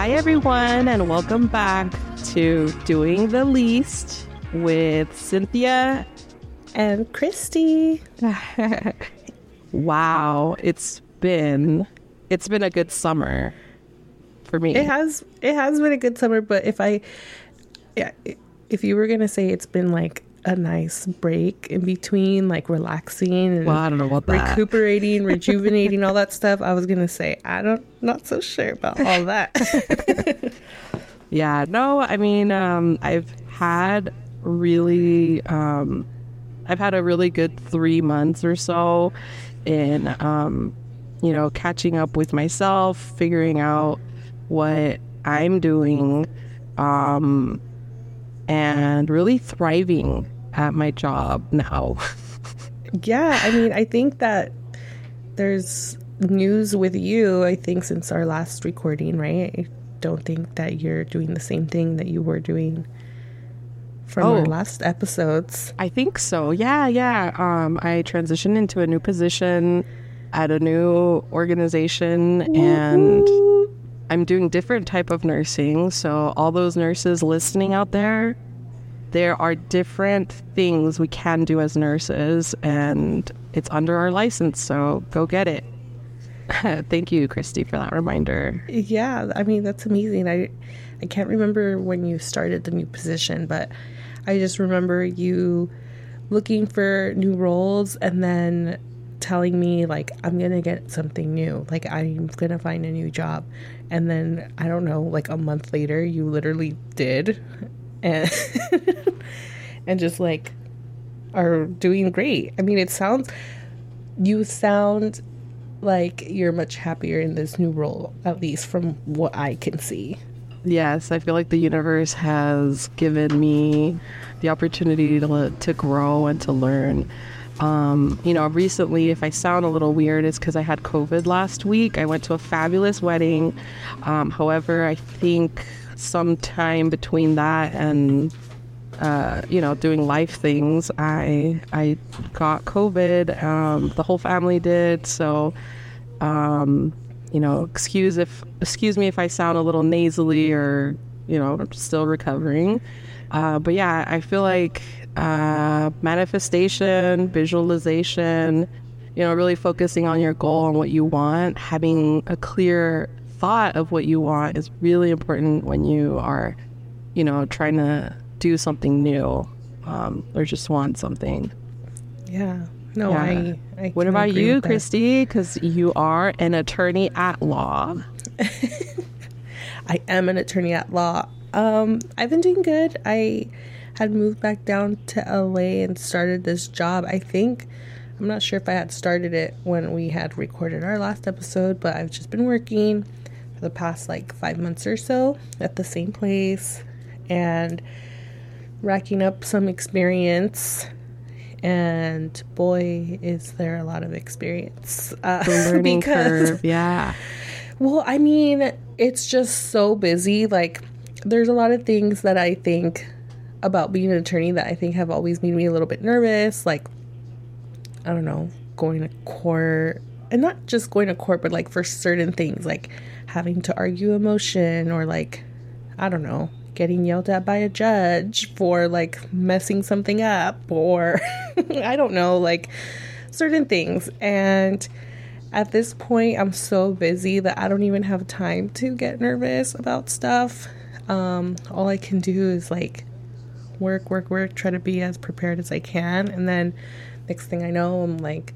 Hi, everyone, and welcome back to Doing the Least with Cynthia and Christy. Wow, it's been a good summer for me. It has been a good summer, but if you were gonna say it's been like a nice break in between, like relaxing and recuperating, rejuvenating, all that stuff, I was gonna say not so sure about all that. Yeah, no, I mean, I've had a really good 3 months or so in, catching up with myself, figuring out what I'm doing, and really thriving at my job now. Yeah, I mean, I think that there's news with you, I think, since our last recording, right? I don't think that you're doing the same thing that you were doing from our last episodes. I think so. Yeah. I transitioned into a new position at a new organization. Woo-hoo. And I'm doing different type of nursing. So all those nurses listening out there, there are different things we can do as nurses, and it's under our license. So go get it. Thank you, Christy, for that reminder. Yeah, I mean, that's amazing. I can't remember when you started the new position, but I just remember you looking for new roles and then telling me, like, I'm going to get something new. Like, I'm going to find a new job. And then, I don't know, like a month later, you literally did. And and just, like, are doing great. I mean, you sound like you're much happier in this new role, at least from what I can see. Yes, I feel like the universe has given me the opportunity to grow and to learn. Recently, if I sound a little weird, it's because I had COVID last week. I went to a fabulous wedding. However, I think sometime between that and, doing life things, I got COVID. The whole family did. So, excuse me if I sound a little nasally or, I'm still recovering. But yeah, I feel like manifestation, visualization, really focusing on your goal and what you want, having a clear thought of what you want is really important when you are, trying to do something new, or just want something. Yeah. No, yeah. I what about you, Christy? Because you are an attorney at law. I am an attorney at law. I've been doing good. I had moved back down to LA and started this job. I think, I'm not sure if I had started it when we had recorded our last episode, but I've just been working for the past like 5 months or so at the same place and racking up some experience. And boy, is there a lot of experience. The learning curve, yeah. Well, I mean, it's just so busy. Like, there's a lot of things that I think about being an attorney that I think have always made me a little bit nervous. Like, I don't know, going to court. And not just going to court, but, like, for certain things. Like, having to argue a motion or, like, I don't know, getting yelled at by a judge for, like, messing something up or I don't know, like, certain things. And at this point, I'm so busy that I don't even have time to get nervous about stuff. All I can do is, like, work, try to be as prepared as I can. And then next thing I know, I'm, like,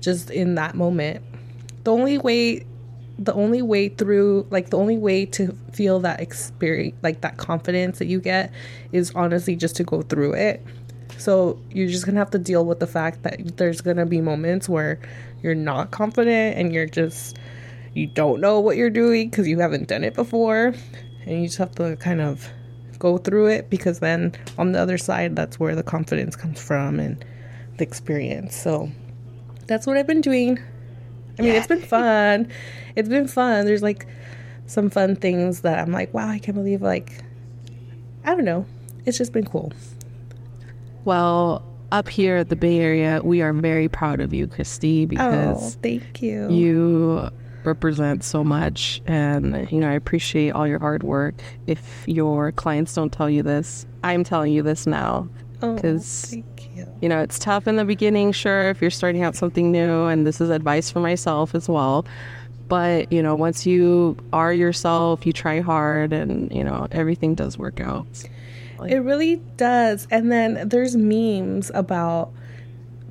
just in that moment. The only way to feel that experience, like that confidence that you get, is honestly just to go through it. So you're just gonna have to deal with the fact that there's gonna be moments where you're not confident and you don't know what you're doing because you haven't done it before, and you just have to kind of go through it, because then on the other side, that's where the confidence comes from and the experience. So that's what I've been doing. I mean, yeah. It's been fun. There's, like, some fun things that I'm like, wow, I can't believe, like, I don't know. It's just been cool. Well, up here at the Bay Area, we are very proud of you, Christy, because thank you. You represents so much. And, you know, I appreciate all your hard work. If your clients don't tell you this, I'm telling you this now. Because, you know, it's tough in the beginning, sure, if you're starting out something new. And this is advice for myself as well. But, you know, once you are yourself, you try hard and, you know, everything does work out. It really does. And then there's memes about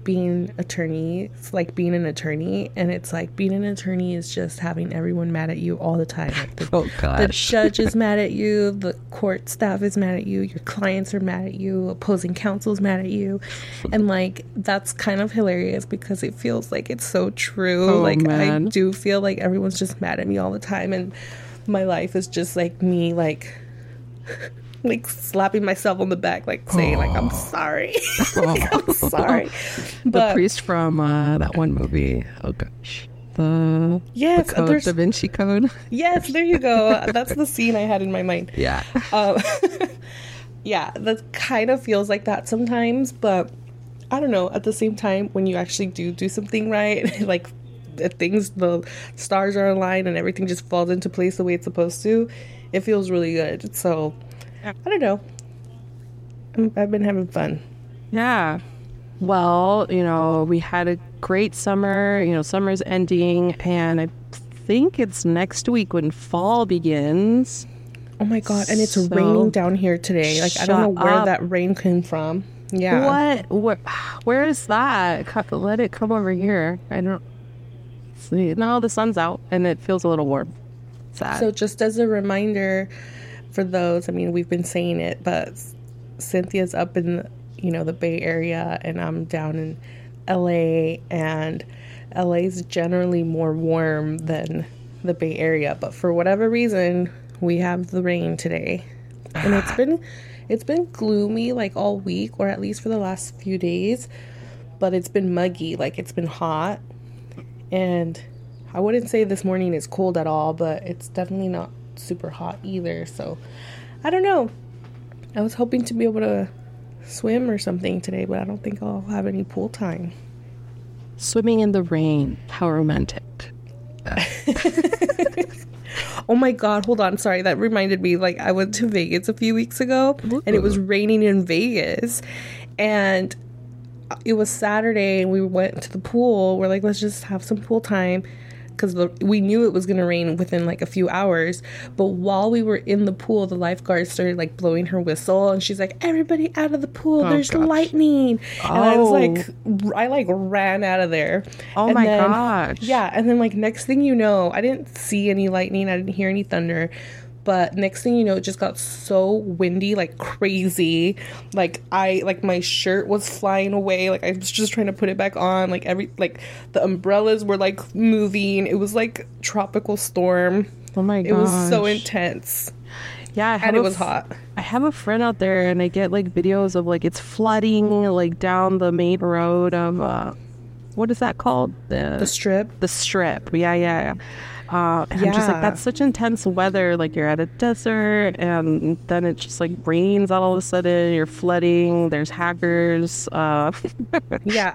being attorneys, like being an attorney. And it's like being an attorney is just having everyone mad at you all the time. Like the judge is mad at you. The court staff is mad at you. Your clients are mad at you. Opposing counsel is mad at you. And like, that's kind of hilarious because it feels like it's so true. Oh, like, man. I do feel like everyone's just mad at me all the time. And my life is just like me, like... like slapping myself on the back, like saying, like, I'm sorry. Like, I'm sorry. But the priest from that one movie. Oh gosh. The Code, Da Vinci Code. Yes, there you go. That's the scene I had in my mind. Yeah. Yeah, that kind of feels like that sometimes, but I don't know. At the same time, when you actually do something right, like things, the stars are aligned and everything just falls into place the way it's supposed to, it feels really good. So I don't know. I've been having fun. Yeah. Well, you know, we had a great summer. You know, summer's ending, and I think it's next week when fall begins. Oh, my God. And it's raining down here today. Like, I don't know where that rain came from. Yeah. What? Where is that? Let it come over here. I don't see. No, the sun's out, and it feels a little warm. Sad. So just as a reminder... for those, I mean, we've been saying it, but Cynthia's up in, you know, the Bay Area, and I'm down in LA, and LA's generally more warm than the Bay Area, but for whatever reason, we have the rain today, and it's been gloomy like all week, or at least for the last few days, but it's been muggy, like it's been hot, and I wouldn't say this morning is cold at all, but it's definitely not super hot either. So I don't know. I was hoping to be able to swim or something today, but I don't think I'll have any pool time. Swimming in the rain, how romantic. Oh my God, hold on, sorry, that reminded me, like, I went to Vegas a few weeks ago. Ooh. And it was raining in Vegas, and it was Saturday, and we went to the pool. We're like, let's just have some pool time, because we knew it was going to rain within like a few hours. But while we were in the pool, the lifeguard started like blowing her whistle, and she's like, everybody out of the pool, there's lightning. Oh. And I was like, I like ran out of there. Oh, and my gosh. Yeah. And then like next thing you know, I didn't see any lightning, I didn't hear any thunder, but next thing you know, it just got so windy, like crazy. Like my shirt was flying away. Like I was just trying to put it back on. Like the umbrellas were like moving. It was like tropical storm. Oh my gosh. It was so intense. Yeah. And it was hot. I have a friend out there, and I get like videos of like it's flooding like down the main road of, what is that called? The Strip. The Strip. Yeah. I'm just like, that's such intense weather. Like you're at a desert, and then it just like rains all of a sudden. You're flooding. There's hackers. Yeah,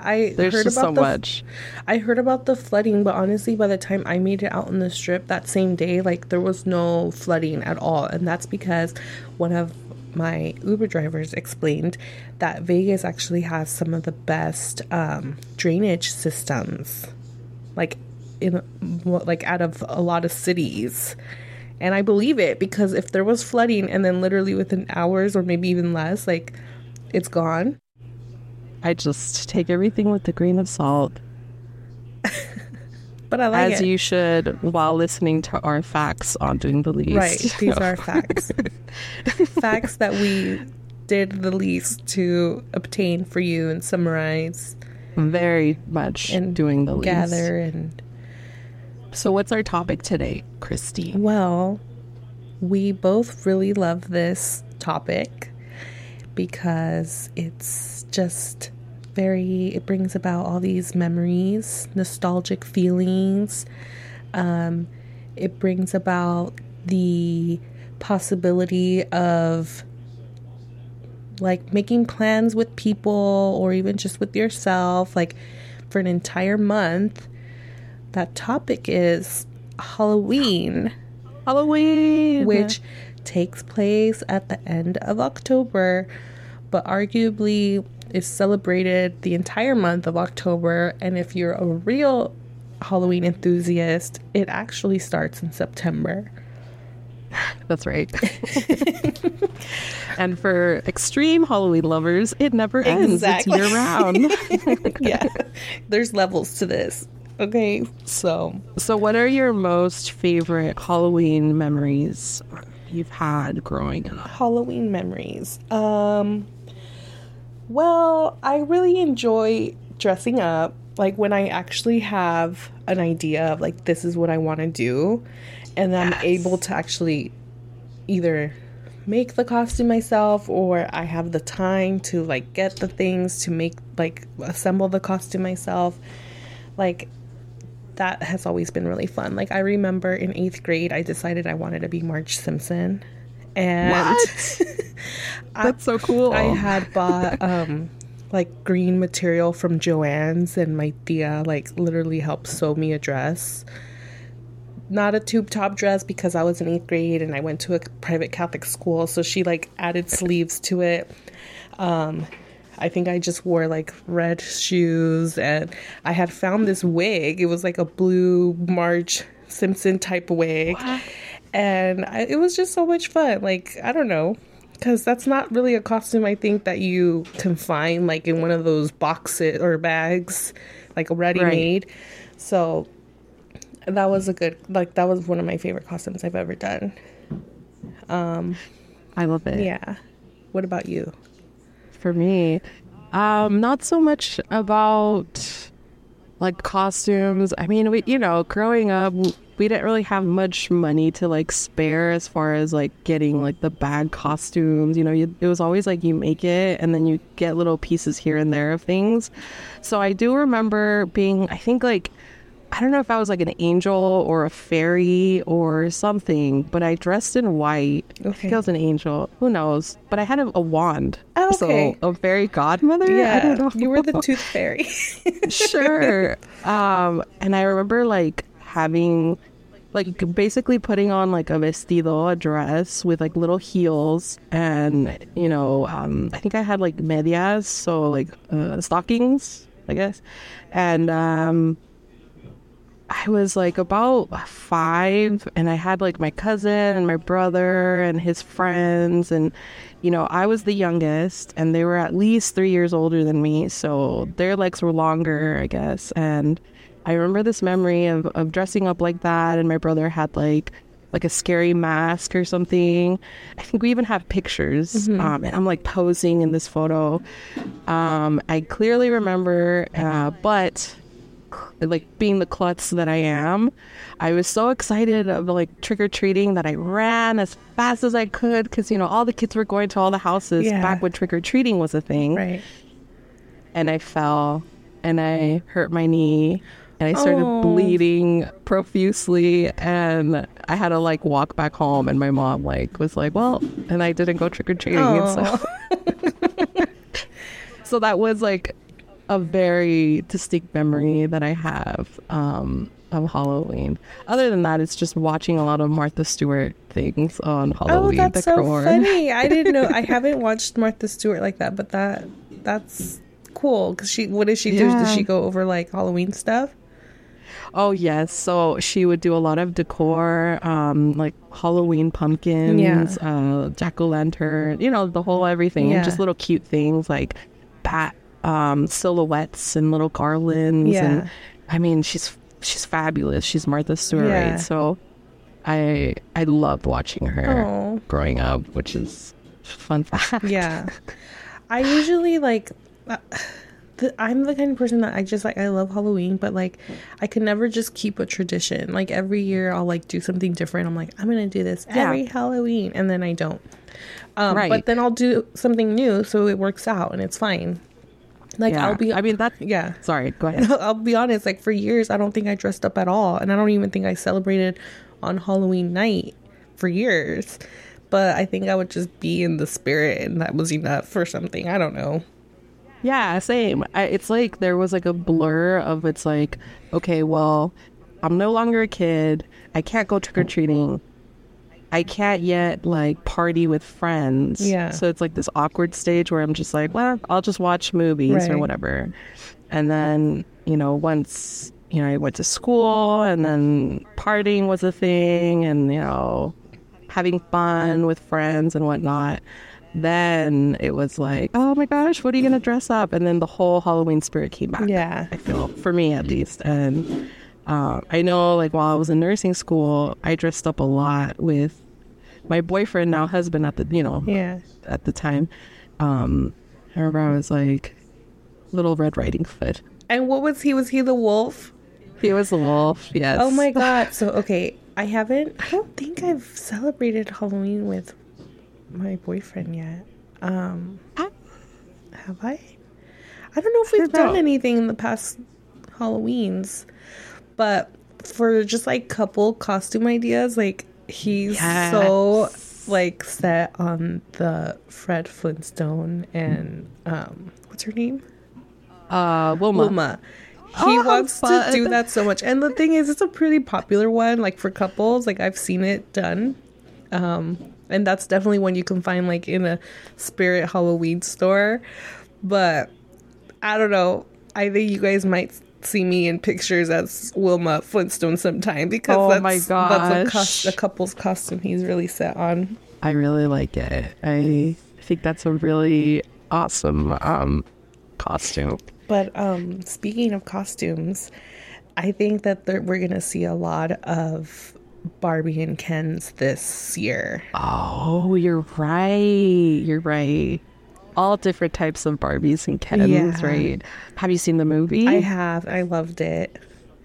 I there's heard just about so much. I heard about the flooding, but honestly, by the time I made it out on the Strip that same day, like there was no flooding at all, and that's because one of my Uber drivers explained that Vegas actually has some of the best drainage systems, like. Out of a lot of cities. And I believe it, because if there was flooding and then literally within hours or maybe even less, like it's gone. I just take everything with a grain of salt. But I like it. As you should, while listening to our facts on Doing the Least. Right, these are facts. Facts that we did the least to obtain for you and summarize. Very much and doing the least. Gather and... So what's our topic today, Christy? Well, we both really love this topic because it's just it brings about all these memories, nostalgic feelings. It brings about the possibility of like making plans with people or even just with yourself, like for an entire month. That topic is Halloween, which takes place at the end of October, but arguably is celebrated the entire month of October. And if you're a real Halloween enthusiast, it actually starts in September. That's right. And for extreme Halloween lovers, it never ends. Exactly. It's year round. Yeah. There's levels to this. Okay. So what are your most favorite Halloween memories you've had growing up? Halloween memories. Well, I really enjoy dressing up. Like when I actually have an idea of like, this is what I want to do. And I'm able to actually either make the costume myself, or I have the time to like get the things to make, like assemble the costume myself. Like that has always been really fun. Like I remember in 8th grade, I decided I wanted to be Marge Simpson. And what? That's so cool. I had bought like green material from Joann's, and my tia like literally helped sew me a dress. Not a tube top dress because I was in 8th grade and I went to a private Catholic school. So she like added sleeves to it. I think I just wore like red shoes, and I had found this wig. It was like a blue Marge Simpson type wig. What? And it was just so much fun. Like, I don't know, because that's not really a costume I think that you can find like in one of those boxes or bags, like ready-made. Right. So that was that was one of my favorite costumes I've ever done. I love it. Yeah. What about you? For me, not so much about like costumes. I mean, we, growing up, we didn't really have much money to like spare as far as like getting like the bad costumes. It was always like you make it and then you get little pieces here and there of things. So I do remember being, I think like, I don't know if I was like an angel or a fairy or something, but I dressed in white. Okay. I think I was an angel. Who knows? But I had a wand. Oh, okay. So a fairy godmother? Yeah. I don't know. You were the tooth fairy. Sure. And I remember like having, like basically putting on like a vestido, a dress with like little heels. And, I think I had like medias, so like stockings, I guess. And, I was like about 5, and I had like my cousin and my brother and his friends, and I was the youngest, and they were at least 3 years older than me, so their legs were longer, I guess. And I remember this memory of dressing up like that, and my brother had like a scary mask or something. I think we even have pictures. Mm-hmm. And I'm like posing in this photo. I clearly remember, but like being the klutz that I am, I was so excited of like trick-or-treating that I ran as fast as I could, because all the kids were going to all the houses. Yeah. Back when trick-or-treating was a thing. Right. And I fell and I hurt my knee and I started bleeding profusely, and I had to like walk back home, and my mom like was like, well, and I didn't go trick-or-treating. So that was like a very distinct memory that I have of Halloween. Other than that, it's just watching a lot of Martha Stewart things on Halloween. Oh, that's so funny. I didn't know. I haven't watched Martha Stewart like that, but that's cool, because what does she do? Yeah. Does she go over like Halloween stuff? Oh, yes. So she would do a lot of decor, like Halloween pumpkins, jack-o'-lantern, the whole everything. Yeah. Just little cute things like bat silhouettes and little garlands. Yeah. And I mean, she's fabulous. She's Martha Stewart, right? So I loved watching her growing up, which is fun fact. Yeah. I usually like I'm the kind of person that I just like, I love Halloween, but like I can never just keep a tradition. Like every year I'll like do something different. I'm like, I'm gonna do this every Halloween, and then I don't. Right. But then I'll do something new, so it works out and it's fine. Like, yeah. Sorry, go ahead. I'll be honest, like, for years, I don't think I dressed up at all. And I don't even think I celebrated on Halloween night for years. But I think I would just be in the spirit, and that was enough for something. I don't know. Yeah, same. It's like there was like a blur of, it's like, okay, well, I'm no longer a kid. I can't go trick-or-treating. I can't yet, like, party with friends. Yeah. So it's, like, this awkward stage where I'm just like, well, I'll just watch movies or whatever. And then, you know, once, you know, I went to school and then partying was a thing and, you know, having fun with friends and whatnot. Then it was like, oh my gosh, what are you going to dress up? And then the whole Halloween spirit came back. Yeah. I feel, for me at least. And I know, like, while I was in nursing school, I dressed up a lot with my boyfriend, now husband at the, you know, at the time. I remember I was like Little Red Riding Hood. And what was he the wolf? He was the wolf, yes. Oh my God. So, okay, I don't think I've celebrated Halloween with my boyfriend yet. Have I? I don't know if we've done anything in the past Halloweens, but for just like couple costume ideas, like he's so like set on the Fred Flintstone and what's her name? Wilma. He wants to do that so much. And the thing is, it's a pretty popular one, like for couples. Like I've seen it done. And that's definitely one you can find like in a spirit Halloween store. But I don't know. I think you guys might see me in pictures as Wilma Flintstone sometime because that's a couple's costume he's really set on. I really like it. I think that's a really awesome costume. But speaking of costumes, I think that we're going to see a lot of Barbie and Ken's this year. Oh, you're right. You're right. All different types of Barbies and Kens, right? Have you seen the movie? I have. I loved it.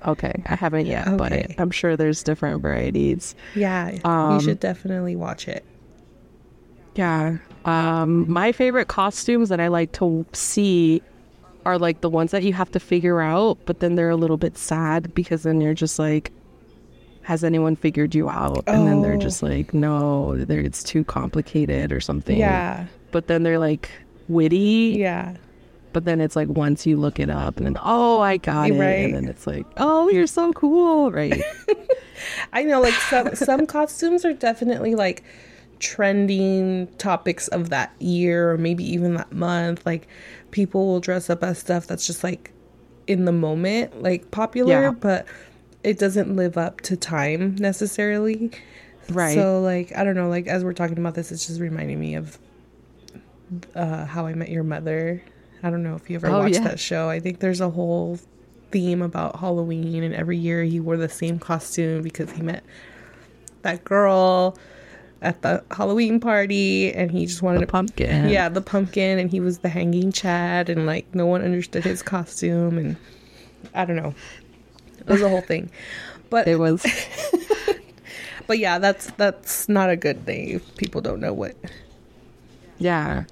Okay. I haven't yet, but I'm sure there's different varieties. Yeah. You should definitely watch it. Yeah. My favorite costumes that I like to see are like the ones that you have to figure out, but then they're a little bit sad because then you're just like, has anyone figured you out? Oh. And then they're just like, no, it's too complicated or something. Yeah. But then they're like witty. Yeah. But then it's like once you look it up and then, oh, I got it. Right. And then it's like, oh, you're so cool. Right. I know, like some costumes are definitely like trending topics of that year or maybe even that month. Like people will dress up as stuff that's just like in the moment, like popular, but it doesn't live up to time necessarily. Right. So like, I don't know, like as we're talking about this, it's just reminding me of How I Met Your Mother. I don't know if you ever watched that show. I think there's a whole theme about Halloween and every year he wore the same costume because he met that girl at the Halloween party and he just wanted a pumpkin. Yeah, the pumpkin, and he was the hanging Chad and like no one understood his costume and I don't know. It was a whole thing. But it was but yeah, that's not a good thing if people don't know what. Yeah.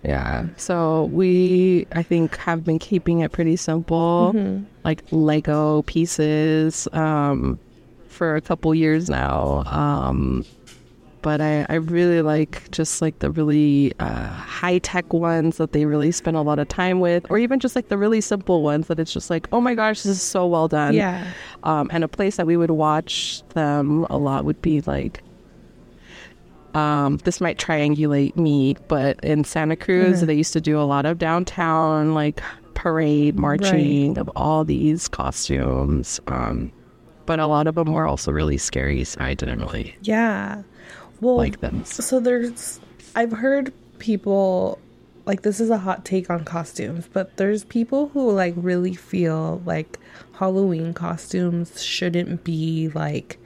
So we, I think, have been keeping it pretty simple, like Lego pieces for a couple years now. But I really like just like the really high-tech ones that they really spend a lot of time with, or even just like the really simple ones that it's just like, oh my gosh, this is so well done. Yeah. And a place that we would watch them a lot would be like, this might triangulate me, but in Santa Cruz, they used to do a lot of downtown, like, parade marching of all these costumes. But a lot of them were also really scary, so I didn't really like them. So I've heard people, like, this is a hot take on costumes, but there's people who, like, really feel like Halloween costumes shouldn't be, like,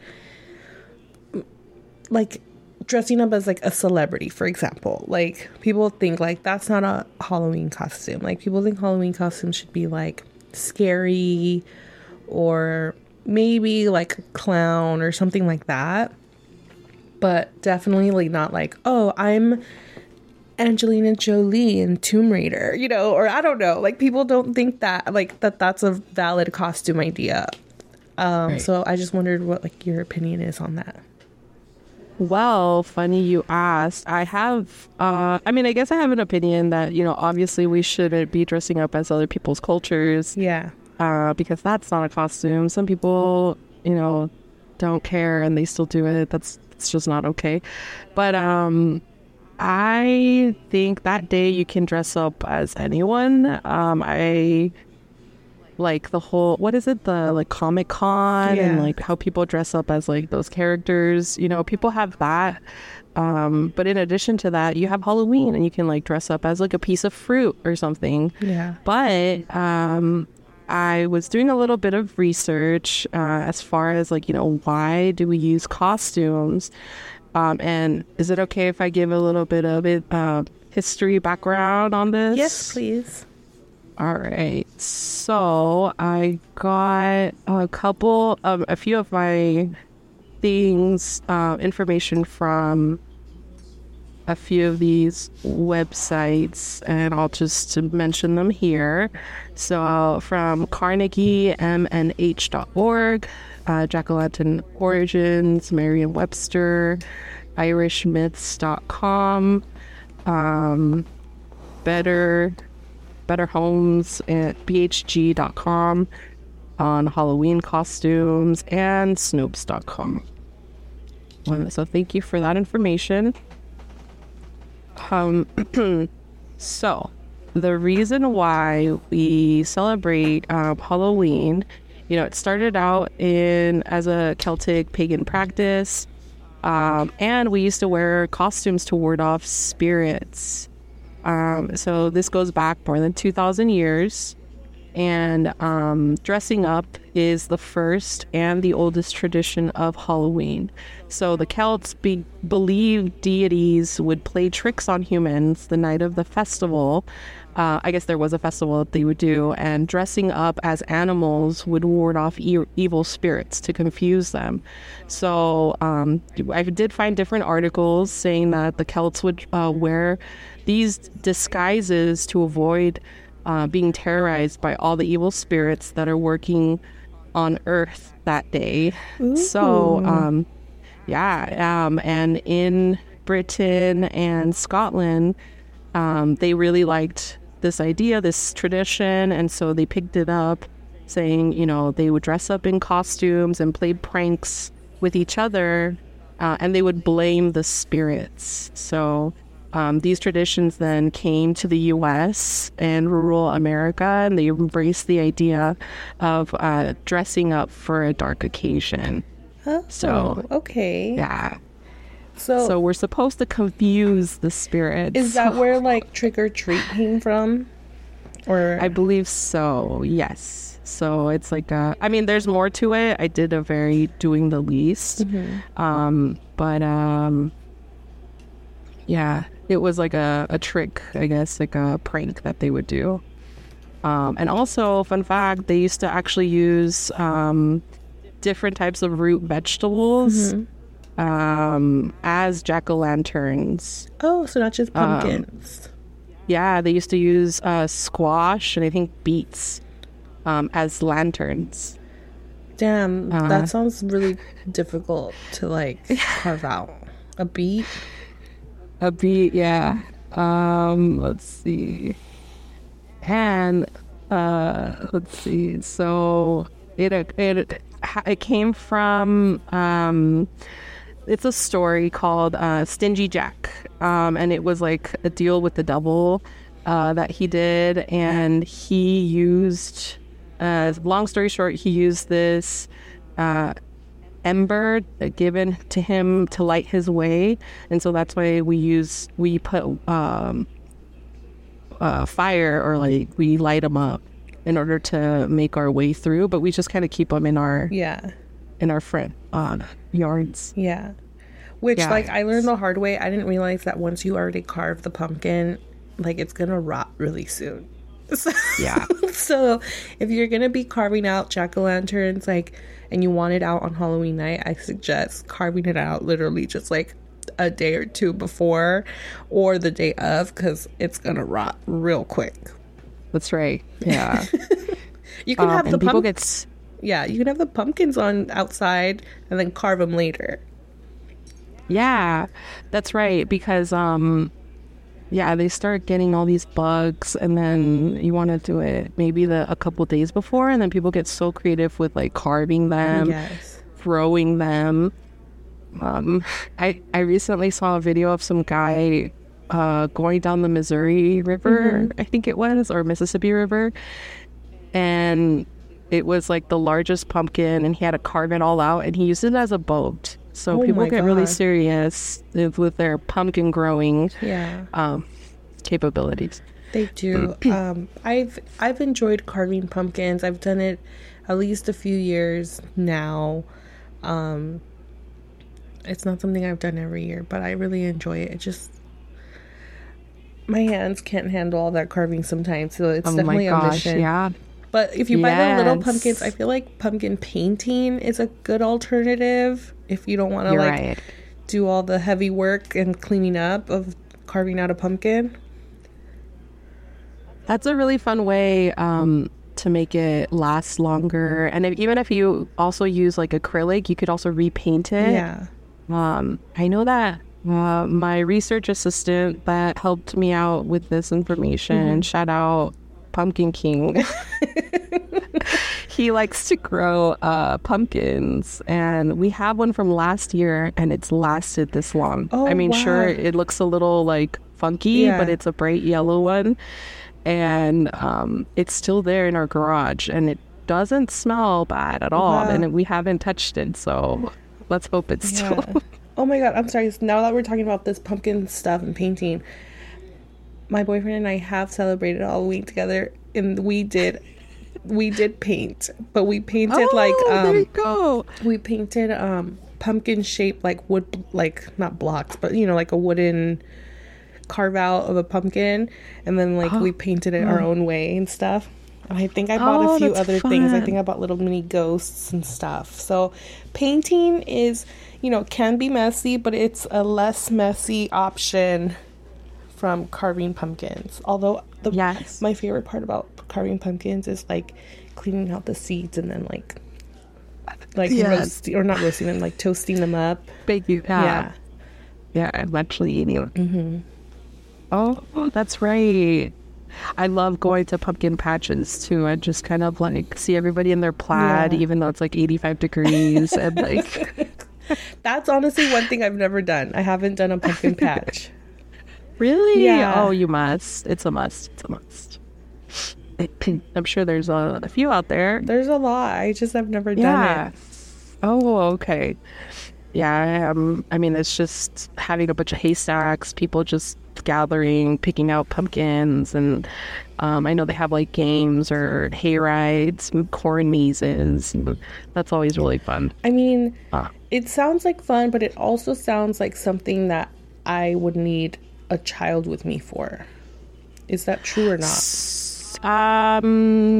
dressing up as like a celebrity, for example. Like people think like that's not a Halloween costume. Like people think Halloween costumes should be like scary or maybe like a clown or something like that, but definitely not like, oh, I'm Angelina Jolie in Tomb Raider, you know, or I don't know, like people don't think that like that's a valid costume idea. So I just wondered what like your opinion is on that. Well, funny you asked. I have, I guess I have an opinion that, you know, obviously we shouldn't be dressing up as other people's cultures. Yeah. Because that's not a costume. Some people you know, don't care, and they still do it. It's just not okay. But I think that day you can dress up as anyone. I like the whole, what is it, the like Comic-Con, yeah, and like how people dress up as like those characters, you know, people have that. But in addition to that, you have Halloween, and you can like dress up as like a piece of fruit or something. Yeah. But I was doing a little bit of research as far as like, you know, why do we use costumes? And is it okay if I give a little bit of history background on this? Yes, please. All right. So I got a few of my things, information from a few of these websites, and I'll just mention them here. So from Carnegie MNH.org, Jack-o'-lantern origins, Merriam-Webster, irishmyths.com, Better Homes at bhg.com on Halloween costumes, and snopes.com. So thank you for that information. So the reason why we celebrate Halloween, you know, it started out as a Celtic pagan practice, and we used to wear costumes to ward off spirits. So this goes back more than 2,000 years, and dressing up is the first and the oldest tradition of Halloween. So the Celts believed deities would play tricks on humans the night of the festival. I guess there was a festival that they would do, and dressing up as animals would ward off evil spirits to confuse them. So I did find different articles saying that the Celts would wear these disguises to avoid being terrorized by all the evil spirits that are working on Earth that day. Ooh. So, and in Britain and Scotland, they really liked this idea, this tradition, and so they picked it up, saying, you know, they would dress up in costumes and play pranks with each other, and they would blame the spirits. So these traditions then came to the U.S. and rural America, and they embraced the idea of dressing up for a dark occasion. Oh, so, okay. Yeah. So we're supposed to confuse the spirits. Is that where, like, trick-or-treat came from? Or I believe so, yes. So it's like there's more to it. I did a very doing the least. Mm-hmm. Yeah, it was like a trick, I guess, like a prank that they would do. And also, fun fact, they used to actually use different types of root vegetables, mm-hmm, as jack-o'-lanterns. Oh, so not just pumpkins. Yeah, they used to use squash and I think beets as lanterns. Damn, that sounds really difficult to, like, carve out. A beet? A beat, yeah. Let's see. And let's see. So it came from it's a story called Stingy Jack, and it was like a deal with the devil that he did, and he used. Long story short, he used this ember given to him to light his way, and so that's why we put fire, or like we light them up in order to make our way through, but we just kind of keep them in our front yards, like I learned the hard way. I didn't realize that once you already carve the pumpkin, like, it's gonna rot really soon. So if you're gonna be carving out jack-o'-lanterns, like, and you want it out on Halloween night, I suggest carving it out literally just like a day or two before or the day of, because it's gonna rot real quick. That's right. Yeah. You can have the pumpkins. Yeah, you can have the pumpkins on outside and then carve them later. Yeah, that's right. Because Yeah, they start getting all these bugs, and then you want to do it maybe a couple days before, and then people get so creative with like carving them, throwing them. I recently saw a video of some guy going down the Missouri River, I think it was, or Mississippi River, and it was like the largest pumpkin, and he had to carve it all out, and he used it as a boat. So people get really serious with their pumpkin growing capabilities. They do. I've enjoyed carving pumpkins. I've done it at least a few years now. It's not something I've done every year, but I really enjoy it. It just, my hands can't handle all that carving sometimes, so it's definitely a mission. Yeah. But if you buy the little pumpkins, I feel like pumpkin painting is a good alternative if you don't want to do all the heavy work and cleaning up of carving out a pumpkin. That's a really fun way to make it last longer. And even if you also use like acrylic, you could also repaint it. Yeah. I know that my research assistant that helped me out with this information, shout out Pumpkin King. He likes to grow pumpkins, and we have one from last year, and it's lasted this long. Sure, it looks a little like funky, but it's a bright yellow one, and it's still there in our garage, and it doesn't smell bad at all, and we haven't touched it, so let's hope it's still. Oh my god, I'm sorry, now that we're talking about this pumpkin stuff and painting, my boyfriend and I have celebrated Halloween together, and we did paint, but we painted there you go. We painted pumpkin shaped like wood, like not blocks, but you know, like a wooden carve out of a pumpkin, and then we painted it our own way and stuff. And I think I bought a few other things. I think I bought little mini ghosts and stuff. So painting is, you know, can be messy, but it's a less messy option from carving pumpkins, although my favorite part about carving pumpkins is like cleaning out the seeds and then roasting them, like toasting them up, baking. Yeah, I'm actually eating it. Oh, that's right. I love going to pumpkin patches too. I just kind of like see everybody in their plaid, even though it's like 85 degrees and like. That's honestly one thing I've never done. I haven't done a pumpkin patch. Really? Yeah. Oh, you must. It's a must. It's a must. I'm sure there's a few out there. There's a lot. I just have never done it. Oh, okay. Yeah. I mean, it's just having a bunch of haystacks, people just gathering, picking out pumpkins. And I know they have like games or hay rides and corn mazes. That's always really fun. I mean, it sounds like fun, but it also sounds like something that I would need a child with me for. Is that true or not?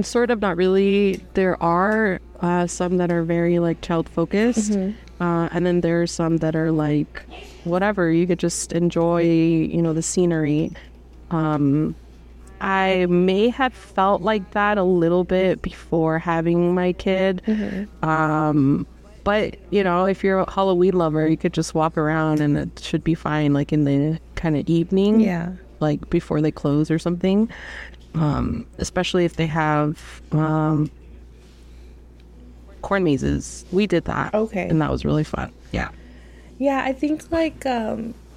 Sort of, not really. There are some that are very like child focused, and then there are some that are like whatever, you could just enjoy, you know, the scenery. I may have felt like that a little bit before having my kid. But, you know, if you're a Halloween lover, you could just walk around and it should be fine, like in the kind of evening, like before they close or something. Especially if they have corn mazes. We did that. Okay. And that was really fun. Yeah. Yeah, I think like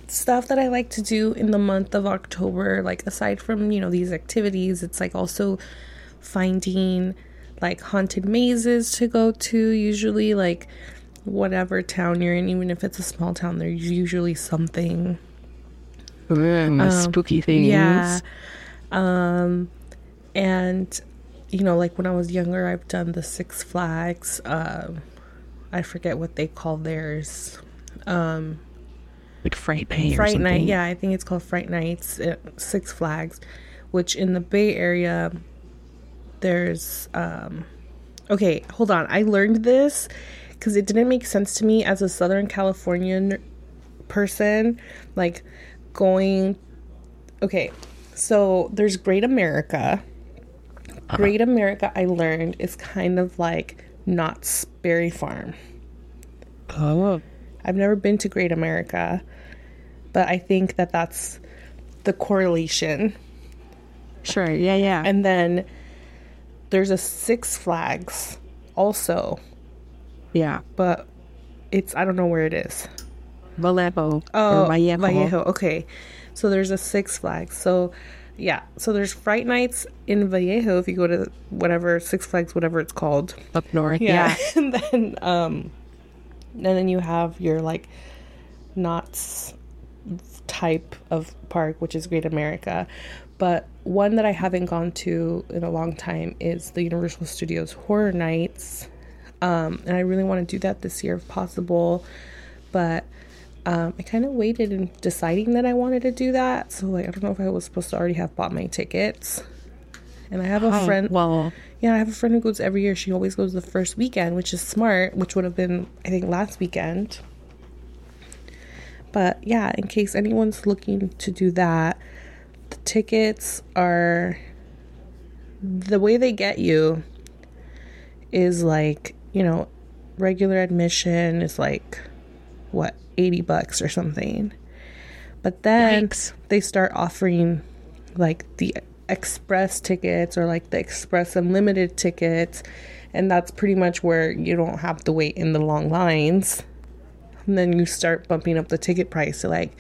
stuff that I like to do in the month of October, like aside from, you know, these activities, it's like also finding like haunted mazes to go to. Usually like whatever town you're in, even if it's a small town, there's usually something spooky things. And you know, like when I was younger, I've done the Six Flags. I forget what they call theirs, like Fright Night. Yeah, I think it's called Fright Nights, Six Flags, which in the Bay Area there's okay, hold on, I learned this because it didn't make sense to me as a Southern Californian person, like going, okay, so there's Great America. I learned is kind of like Knott's Berry Farm. I've never been to Great America, but I think that's the correlation. Sure, yeah, yeah. And then there's a Six Flags also. Yeah. But it's, I don't know where it is. Vallejo. Oh, Vallejo. Okay. So there's a Six Flags. So, yeah. So there's Fright Nights in Vallejo if you go to whatever, Six Flags, whatever it's called. Up north. Yeah. Yeah. And then you have your, like, Knott's type of park, which is Great America. But one that I haven't gone to in a long time is the Universal Studios Horror Nights. And I really want to do that this year if possible. But I kind of waited in deciding that I wanted to do that. So, like, I don't know if I was supposed to already have bought my tickets. And I have a friend. Well, yeah, I have a friend who goes every year. She always goes the first weekend, which is smart, which would have been, I think, last weekend. But, yeah, in case anyone's looking to do that, the tickets are, the way they get you is, like, you know, regular admission is like what, $80 or something, but then Yikes. They start offering like the express tickets or like the express unlimited tickets, and that's pretty much where you don't have to wait in the long lines, and then you start bumping up the ticket price to like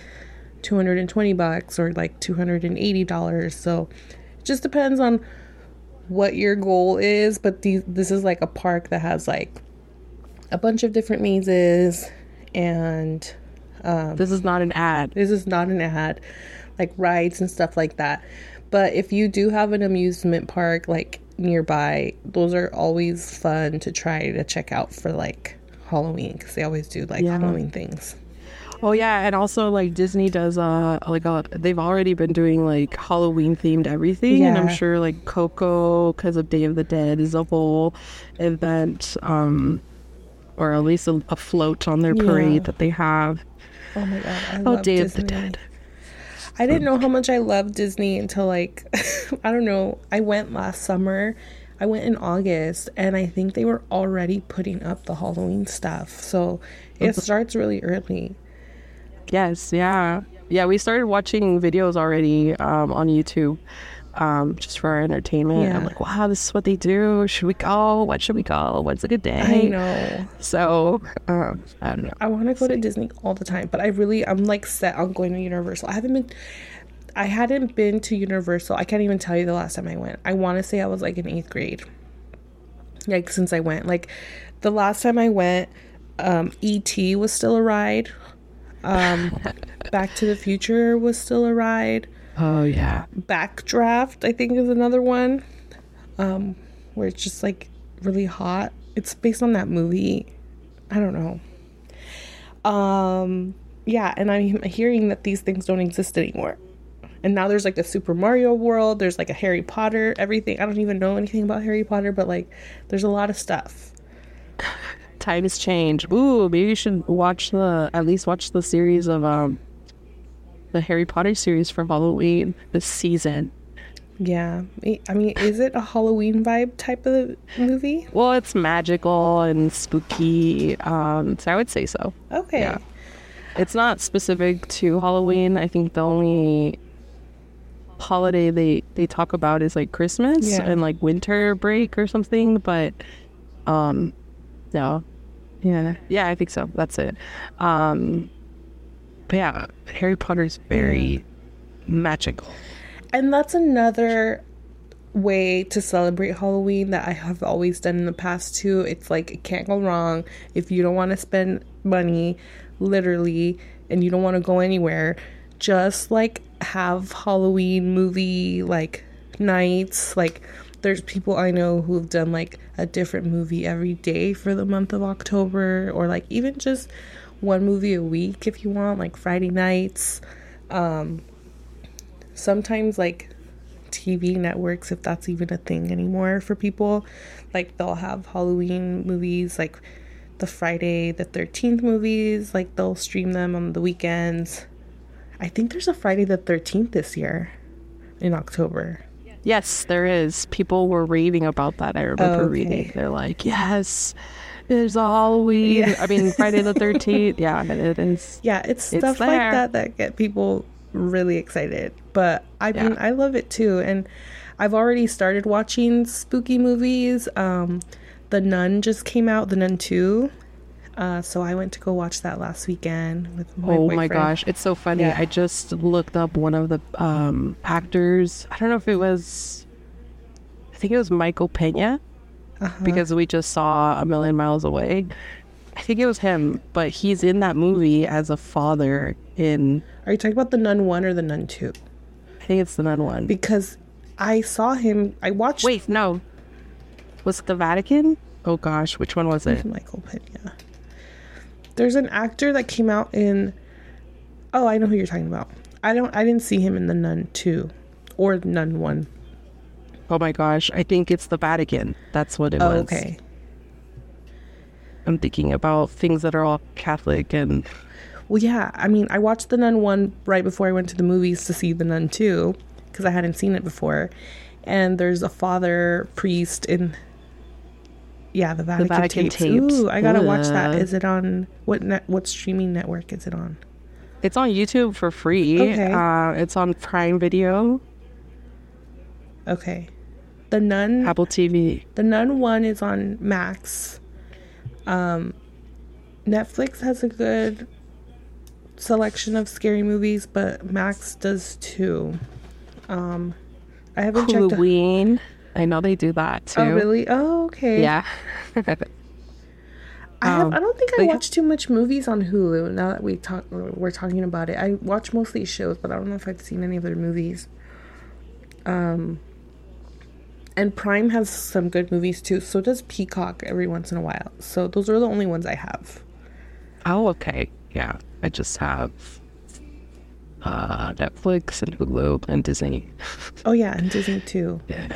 $220 or like $280. So it just depends on what your goal is, but this is like a park that has like a bunch of different mazes, and this is not an ad, like rides and stuff like that. But if you do have an amusement park like nearby, those are always fun to try to check out for like Halloween, because they always do like Halloween things. Oh yeah, and also like Disney does they've already been doing like Halloween themed everything, and I'm sure like Coco because of Day of the Dead is a whole event, or at least a float on their parade that they have. Oh my god, I love Day Disney. Of the Dead. I didn't know how much I loved Disney until like I don't know. I went last summer. I went in August, and I think they were already putting up the Halloween stuff. So it starts really early. Yes, yeah. We started watching videos already on YouTube, just for our entertainment. Yeah. I'm like, wow, this is what they do. Should we go? What should we go? What's a good day? I know. So I don't know. I want to go to Disney all the time, but I'm like set on going to Universal. I hadn't been to Universal. I can't even tell you the last time I went. I want to say I was like in 8th grade. Like since I went, like the last time I went, E.T. was still a ride. Back to the Future was still a ride. Oh yeah. Backdraft, I think, is another one. Where it's just like really hot. It's based on that movie. I don't know. Yeah, and I'm hearing that these things don't exist anymore. And now there's like a Super Mario World, there's like a Harry Potter, everything. I don't even know anything about Harry Potter, but like there's a lot of stuff. Time has changed. Ooh, maybe you should watch the series of the Harry Potter series from Halloween this season. Yeah, I mean, is it a Halloween vibe type of movie? Well, it's magical and spooky, so I would say so. Okay. Yeah. It's not specific to Halloween. I think the only holiday they talk about is like Christmas and like winter break or something, but no. Yeah, I think so. That's it. But yeah, Harry Potter's very magical. And that's another way to celebrate Halloween that I have always done in the past too. It's like, it can't go wrong. If you don't want to spend money, literally, and you don't want to go anywhere, just like have Halloween movie like nights. Like, there's people I know who've done like a different movie every day for the month of October, or like even just one movie a week if you want, like Friday nights. Sometimes like TV networks, if that's even a thing anymore for people, like they'll have Halloween movies, like the Friday the 13th movies, like they'll stream them on the weekends. I think there's a Friday the 13th this year in October. Yes, there is. People were raving about that. I remember reading. They're like, yes, there's a Halloween. Yeah. I mean, Friday the 13th. Yeah, it is. Yeah, it's stuff like that that get people really excited. But I mean, I love it too. And I've already started watching spooky movies. The Nun just came out, The Nun 2. So I went to go watch that last weekend with my boyfriend. Oh my gosh, it's so funny. Yeah. I just looked up one of the actors. I don't know if it was, I think it was Michael Pena, because we just saw A Million Miles Away. I think it was him, but he's in that movie as a father in... Are you talking about The Nun 1 or The Nun 2? I think it's The Nun 1. Because I saw him, I watched... Wait, no. Was it The Vatican? Oh gosh, which one was it? Michael Pena. There's an actor that came out in... Oh, I know who you're talking about. I didn't see him in The Nun 2 or Nun 1. Oh my gosh, I think it's The Vatican. That's what it was. Oh, okay. I'm thinking about things that are all Catholic and... Well, yeah. I mean, I watched The Nun 1 right before I went to the movies to see The Nun 2 because I hadn't seen it before. And there's a father priest in... Yeah, the Vatican tapes. Ooh, I gotta watch that. Is it on what streaming network is it on? It's on YouTube for free. Okay. It's on Prime Video. Okay. The Nun, Apple TV. The Nun 1 is on Max. Netflix has a good selection of scary movies, but Max does too. I haven't checked. Halloween. I know they do that too. Oh really? Oh okay. Yeah. I don't think I watch too much movies on Hulu. Now that we're talking about it, I watch mostly shows, but I don't know if I've seen any of their movies. And Prime has some good movies too. So does Peacock every once in a while. So those are the only ones I have. Oh okay, yeah. I just have Netflix and Hulu and Disney. Oh yeah, and Disney too. Yeah.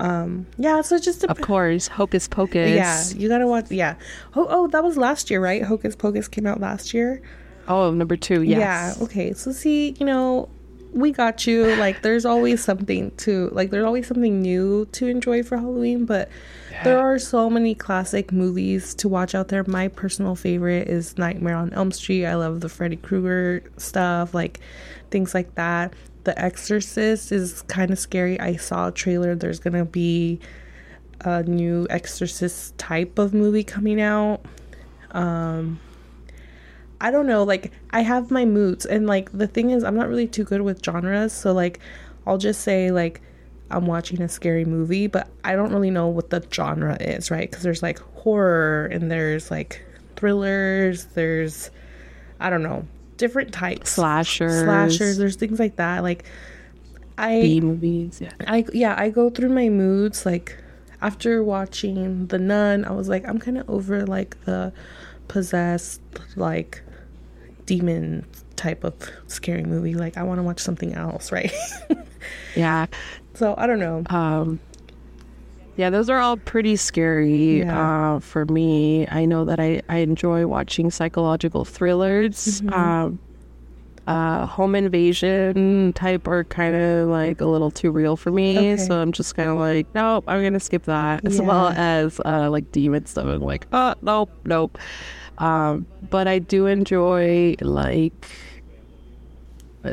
So just of course Hocus Pocus. Yeah, you gotta watch. Yeah. Oh, that was last year, right? Hocus Pocus came out last year. Oh, number 2. Yes. Yeah. Okay. So see, you know, we got you. Like, there's always something to like. There's always something new to enjoy for Halloween. But there are so many classic movies to watch out there. My personal favorite is Nightmare on Elm Street. I love the Freddy Krueger stuff, like things like that. The Exorcist is kind of scary. I saw a trailer. There's going to be a new Exorcist type of movie coming out. I don't know. Like, I have my moods. And, like, the thing is, I'm not really too good with genres. So, like, I'll just say, like, I'm watching a scary movie. But I don't really know what the genre is, right? Because there's, like, horror. And there's, like, thrillers. There's, I don't know. Different types, slashers, there's things like that. Like B movies, I go through my moods. Like after watching The Nun, I was like, I'm kind of over like the possessed, like demon type of scary movie. Like I want to watch something else, right? Yeah. So I don't know. Yeah, those are all pretty scary for me. I know that I enjoy watching psychological thrillers, home invasion type are kind of like a little too real for me. Okay. So I'm just kind of like, nope, I'm going to skip that, as well as like demon stuff. I'm like, oh, nope. But I do enjoy like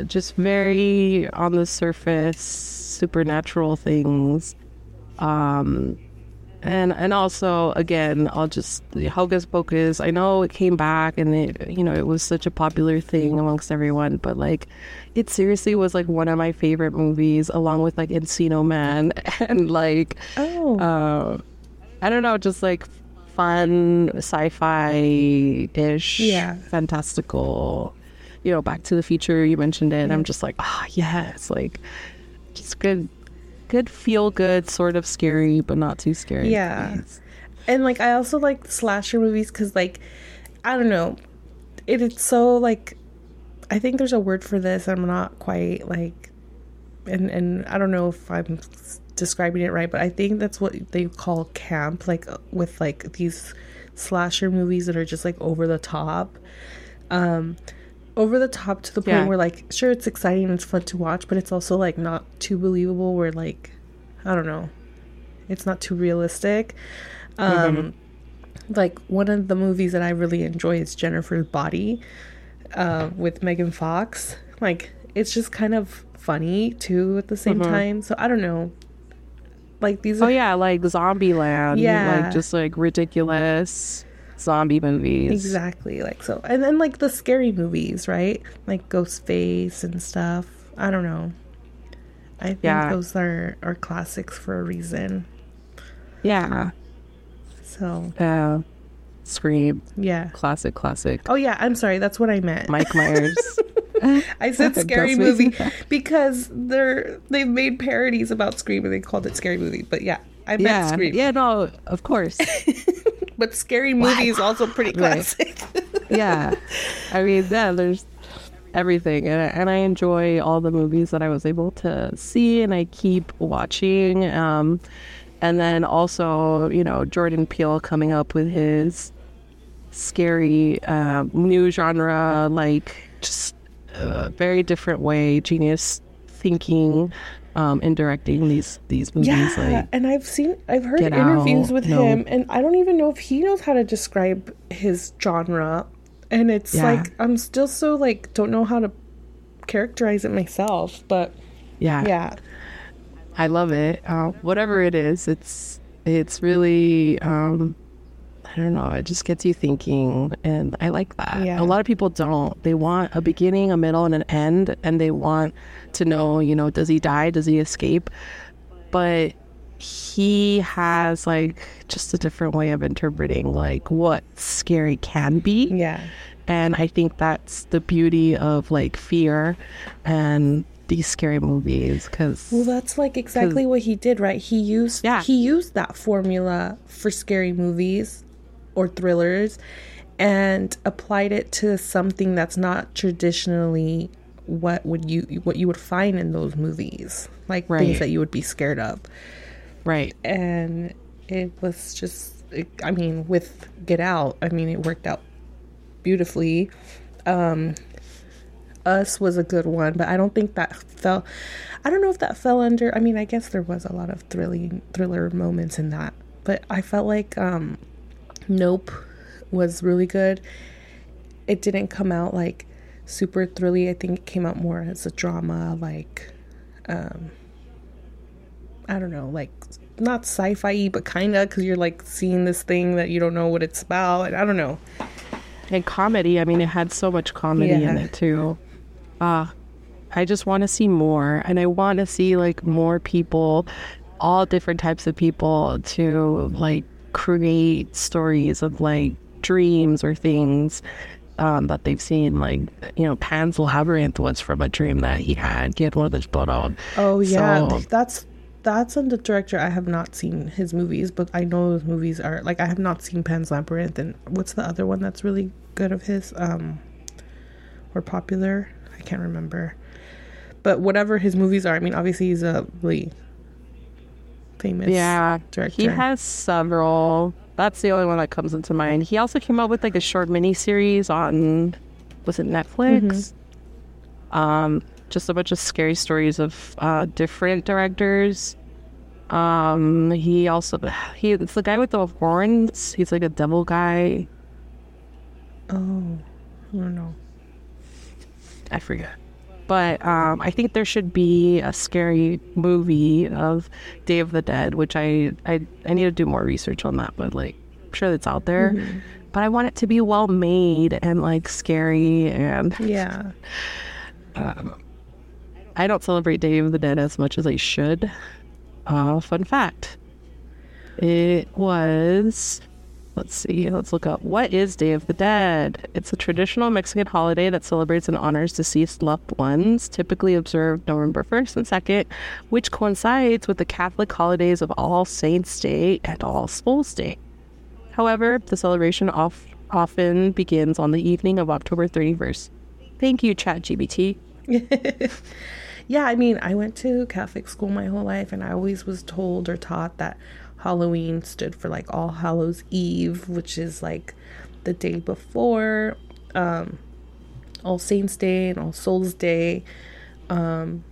just very on the surface supernatural things. And also again, I'll just the Hocus Pocus. I know it came back and it, you know, it was such a popular thing amongst everyone, but like it seriously was like one of my favorite movies, along with like Encino Man and like I don't know, just like fun sci-fi ish, fantastical. You know, Back to the Future. You mentioned it. And I'm just like, it's like just good. Good feel good, sort of scary, but not too scary. Yeah. And like I also like slasher movies because like I don't know, it's so like I think there's a word for this. I'm not quite like and I don't know if I'm describing it right, but I think that's what they call camp, like with like these slasher movies that are just like over the top to the point where like sure it's exciting and it's fun to watch, but it's also like not too believable, where like I don't know, it's not too realistic. Like one of the movies that I really enjoy is Jennifer's Body with Megan Fox. Like it's just kind of funny too at the same time. So I don't know. Like these are like Zombieland. Yeah. Like just like ridiculous zombie movies. Exactly. Like so, and then like the scary movies, right? Like Ghostface and stuff. I don't know. I think those are classics for a reason. Yeah. So Scream. Yeah. Classic. Oh yeah, I'm sorry, that's what I meant. Mike Myers. I said Scary Movie because they've made parodies about Scream and they called it Scary Movie. But yeah, I meant Scream. Yeah, no, of course. But Scary Movie is also pretty classic. Right. Yeah. I mean, yeah, there's everything. And I enjoy all the movies that I was able to see and I keep watching. And then also, you know, Jordan Peele coming up with his scary new genre, like just a very different way, genius thinking and directing these movies. Yeah, like, and I've heard interviews with him, and I don't even know if he knows how to describe his genre. And it's like, I'm still so like, don't know how to characterize it myself, but yeah. I love it. Whatever it is, it's really, I don't know, it just gets you thinking, and I like that. Yeah. A lot of people don't. They want a beginning, a middle, and an end, and they want to know, you know, does he die? Does he escape? But he has, like, just a different way of interpreting, like, what scary can be. Yeah. And I think that's the beauty of, like, fear and these scary movies, because that's like exactly what he did, right? He used that formula for scary movies or thrillers and applied it to something that's not traditionally what you would find in those movies, like things that you would be scared of, right? And it was just, I mean, with Get Out, I mean, it worked out beautifully. Us was a good one, but I don't think that fell. I don't know if that fell under. I mean, I guess there was a lot of thriller moments in that, but I felt like Nope was really good. It didn't come out like super thrilly. I think it came out more as a drama, like I don't know, like not sci-fi-y, but kind of, because you're like seeing this thing that you don't know what it's about, and I don't know. And comedy, I mean, it had so much comedy in it too. I just want to see more, and I want to see like more people, all different types of people, to like create stories of like dreams or things that they've seen. Like, you know, Pan's Labyrinth was from a dream that he had. He had one of those blood on. Oh yeah, so, that's on the director. I have not seen his movies, but I know those movies are like, I have not seen Pan's Labyrinth, and what's the other one that's really good of his or popular? I can't remember, but whatever his movies are, I mean, obviously he's a really famous director. He has several. That's the only one that comes into mind. He also came up with like a short mini series on, was it Netflix? Just a bunch of scary stories of different directors. He also, it's the guy with the horns. He's like a devil guy. Oh, I don't know. I forget. But I think there should be a scary movie of Day of the Dead, which I need to do more research on that, but like, I'm sure that's out there. Mm-hmm. But I want it to be well made and like scary and I don't celebrate Day of the Dead as much as I should. Fun fact. It was... Let's see. Let's look up. What is Day of the Dead? It's a traditional Mexican holiday that celebrates and honors deceased loved ones, typically observed November 1st and 2nd, which coincides with the Catholic holidays of All Saints' Day and All Souls' Day. However, the celebration often begins on the evening of October 31st. Thank you, ChatGPT. Yeah, I mean, I went to Catholic school my whole life, and I always was told or taught that Halloween stood for like All Hallows Eve, which is like the day before All Saints' Day and All Souls' Day. And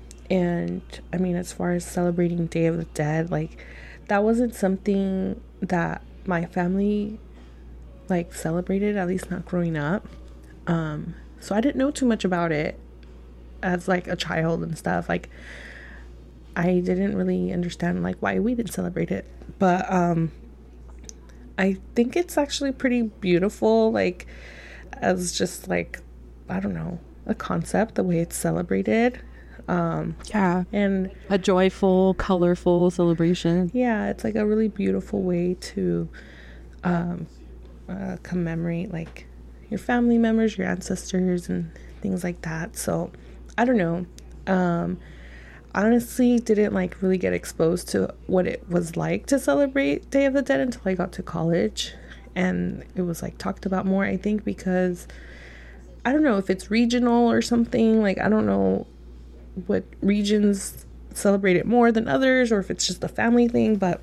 I mean, as far as celebrating Day of the Dead, like that wasn't something that my family like celebrated, at least not growing up. So I didn't know too much about it as like a child and stuff, like I didn't really understand like why we didn't celebrate it, but I think it's actually pretty beautiful, like as just like, I don't know, a concept, the way it's celebrated. Yeah, and a joyful, colorful celebration. Yeah, it's like a really beautiful way to commemorate like your family members, your ancestors, and things like that. So I don't know, honestly didn't like really get exposed to what it was like to celebrate Day of the Dead until I got to college, and it was like talked about more, I think, because I don't know if it's regional or something, like I don't know what regions celebrate it more than others, or if it's just a family thing, but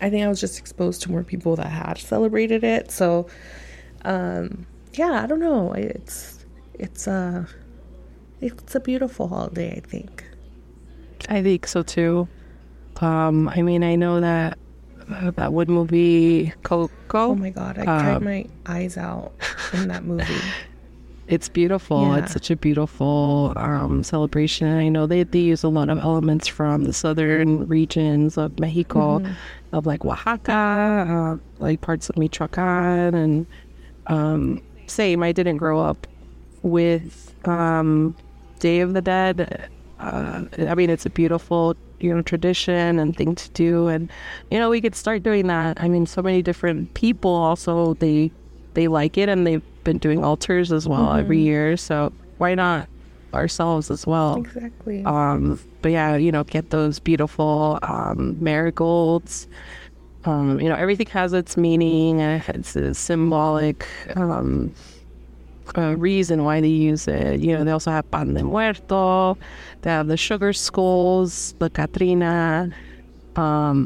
I think I was just exposed to more people that had celebrated it. So yeah, I don't know, it's a beautiful holiday, I think. I think so too. I mean, I know that that wood movie Coco, oh my god, I cried my eyes out in that movie. It's beautiful. Yeah. It's such a beautiful celebration. I know they use a lot of elements from the southern regions of Mexico, mm-hmm. of like Oaxaca, like parts of Michoacan. And same, I didn't grow up with Day of the Dead. I mean, it's a beautiful, you know, tradition and thing to do. And, you know, we could start doing that. I mean, so many different people also, they like it, and they've been doing altars as well, mm-hmm. every year, so why not ourselves as well? Exactly. But yeah, you know, get those beautiful marigolds. You know, everything has its meaning, and it's a symbolic reason why they use it. You know, they also have pan de muerto, they have the sugar skulls, the Katrina, and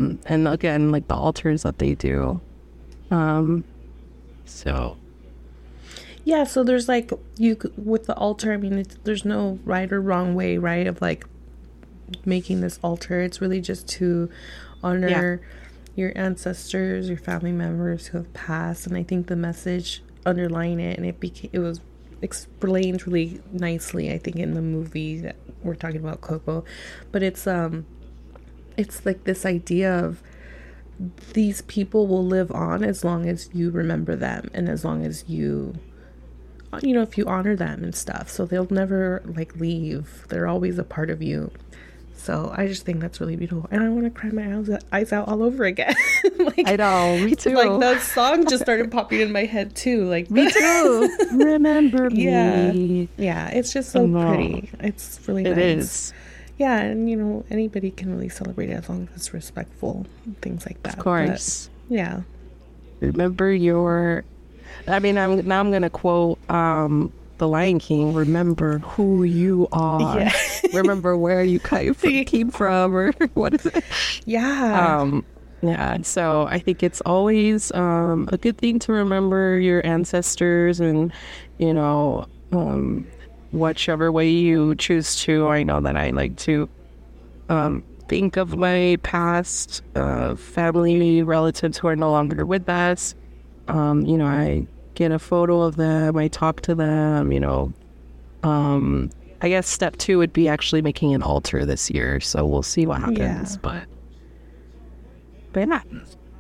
again, like the altars that they do. So yeah, so there's like, you with the altar, I mean, there's no right or wrong way, right, of like making this altar. It's really just to honor your ancestors, your family members who have passed. And I think the message underlying it, and it was explained really nicely, I think, in the movie that we're talking about, Coco. But it's like this idea of, these people will live on as long as you remember them, and as long as you know, if you honor them and stuff, so they'll never like leave. They're always a part of you. So I just think that's really beautiful, and I want to cry my eyes out all over again. Like, I know, me too. Like that song just started popping in my head too. Like me too. Remember me. Yeah. It's just so pretty. It's really nice. It is. Yeah, and you know, anybody can really celebrate it as long as it's respectful and things like that. Of course. But, yeah. Remember your... I mean, I'm going to quote The Lion King. Remember who you are. Yeah. Remember where you came from, or what is it? Yeah. Yeah, so I think it's always a good thing to remember your ancestors, and, you know... whichever way you choose to. I know that I like to think of my past family relatives who are no longer with us. You know, I get a photo of them, I talk to them, you know. I guess step 2 would be actually making an altar this year, so we'll see what happens. Yeah. But yeah,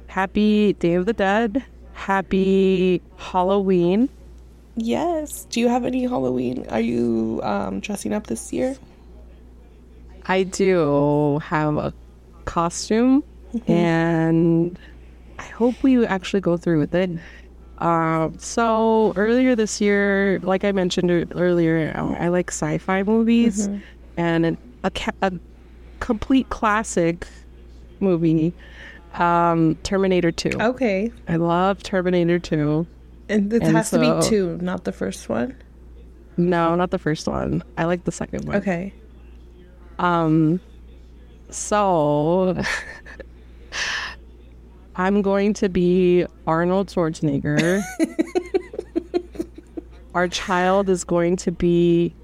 happy Day of the Dead, happy Halloween. Yes. Do you have any Halloween? Are you dressing up this year? I do have a costume, mm-hmm. and I hope we actually go through with it. So earlier this year, like I mentioned earlier, I like sci-fi movies, mm-hmm. and a complete classic movie, Terminator 2. Okay. I love Terminator 2. And it has to be 2, not the first one? No, not the first one. I like the second one. Okay. So, I'm going to be Arnold Schwarzenegger. Our child is going to be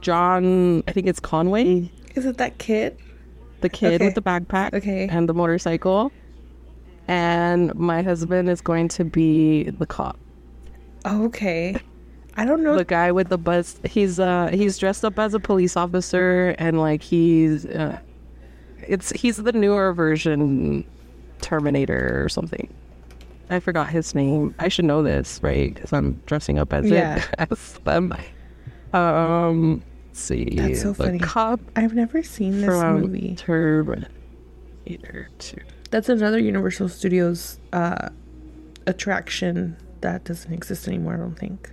John, I think it's Conway. Is it that kid? The kid with the backpack and the motorcycle. And my husband is going to be the cop. Okay. I don't know. The guy with the buzz, he's dressed up as a police officer, and like he's the newer version Terminator or something. I forgot his name. I should know this, right? Because I'm dressing up as as them. Let's see, that's so funny. Cop. I've never seen this movie. Terminator 2. That's another Universal Studios attraction that doesn't exist anymore, I don't think.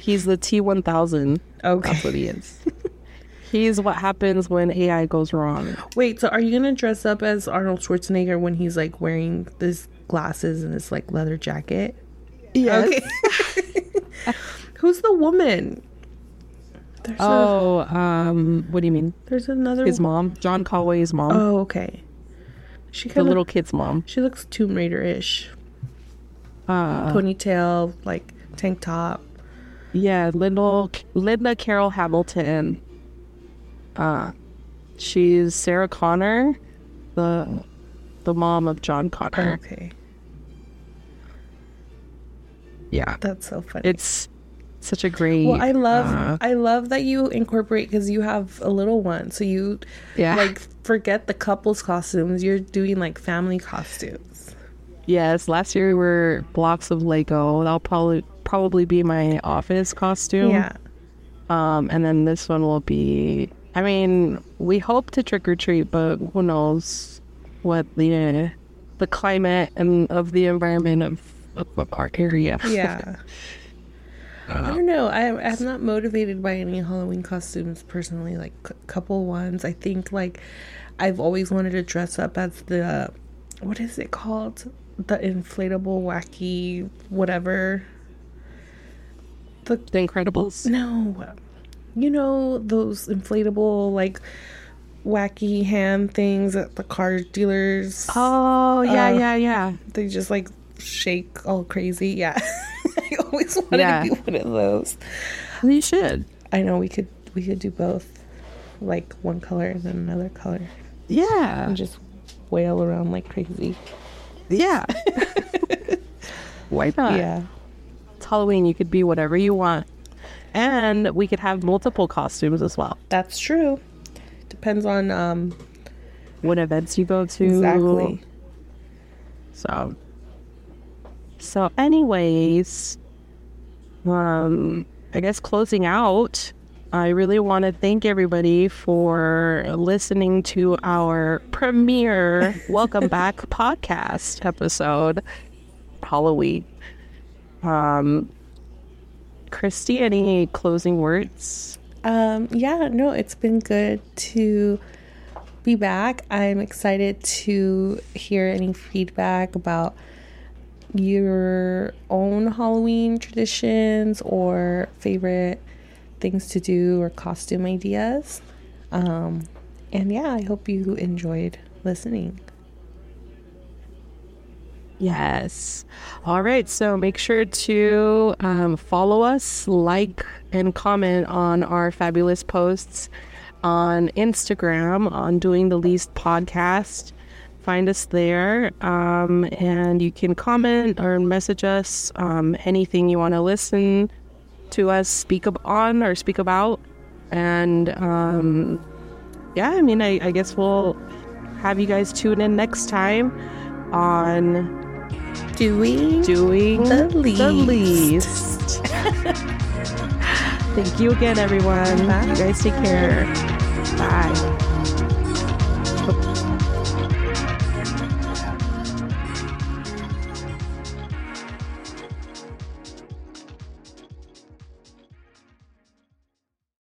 He's the T-1000. Okay. That's what he is. He's what happens when AI goes wrong. Wait, so are you going to dress up as Arnold Schwarzenegger when he's like wearing these glasses and this like leather jacket? Yes. Okay. Who's the woman? There's what do you mean? There's another. His mom. John Conway's mom. Oh, okay. She the little kid's mom. She looks Tomb Raider-ish. Ponytail, like tank top. Yeah, Linda Carroll Hamilton. She's Sarah Connor, the mom of John Connor. Okay. Yeah, that's so funny. It's such a great. Well, I love that you incorporate, because you have a little one, so you like forget the couple's costumes. You're doing like family costumes. Yes, last year we were blocks of Lego. That'll probably be my office costume. Yeah. And then this one will be, I mean, we hope to trick or treat, but who knows what the climate and of the environment of our area. Yeah. I don't know. I'm not motivated by any Halloween costumes personally, like couple ones. I think like I've always wanted to dress up as the, what is it called? The inflatable wacky whatever. The Incredibles? No. You know, those inflatable, like, wacky hand things at the car dealers. Oh, yeah. They just, like, shake all crazy. Yeah. I always wanted to be one of those. Well, you should. I know. We could do both. Like, one color and then another color. Yeah. And just wail around like crazy. Yeah. Why not? Yeah. Halloween, you could be whatever you want, and we could have multiple costumes as well. That's true. Depends on what events you go to. Exactly. So anyways, I guess closing out, I really want to thank everybody for listening to our premiere Welcome Back podcast episode, Halloween. Christy, any closing words? It's been good to be back. I'm excited to hear any feedback about your own Halloween traditions or favorite things to do or costume ideas. I hope you enjoyed listening. Yes. All right. So make sure to follow us, like, and comment on our fabulous posts on Instagram, on Doing the Least Podcast. Find us there. And you can comment or message us anything you want to listen to us speak on or speak about. And I guess we'll have you guys tune in next time on Doing the least. Thank you again, everyone. Bye. You guys take care. Bye.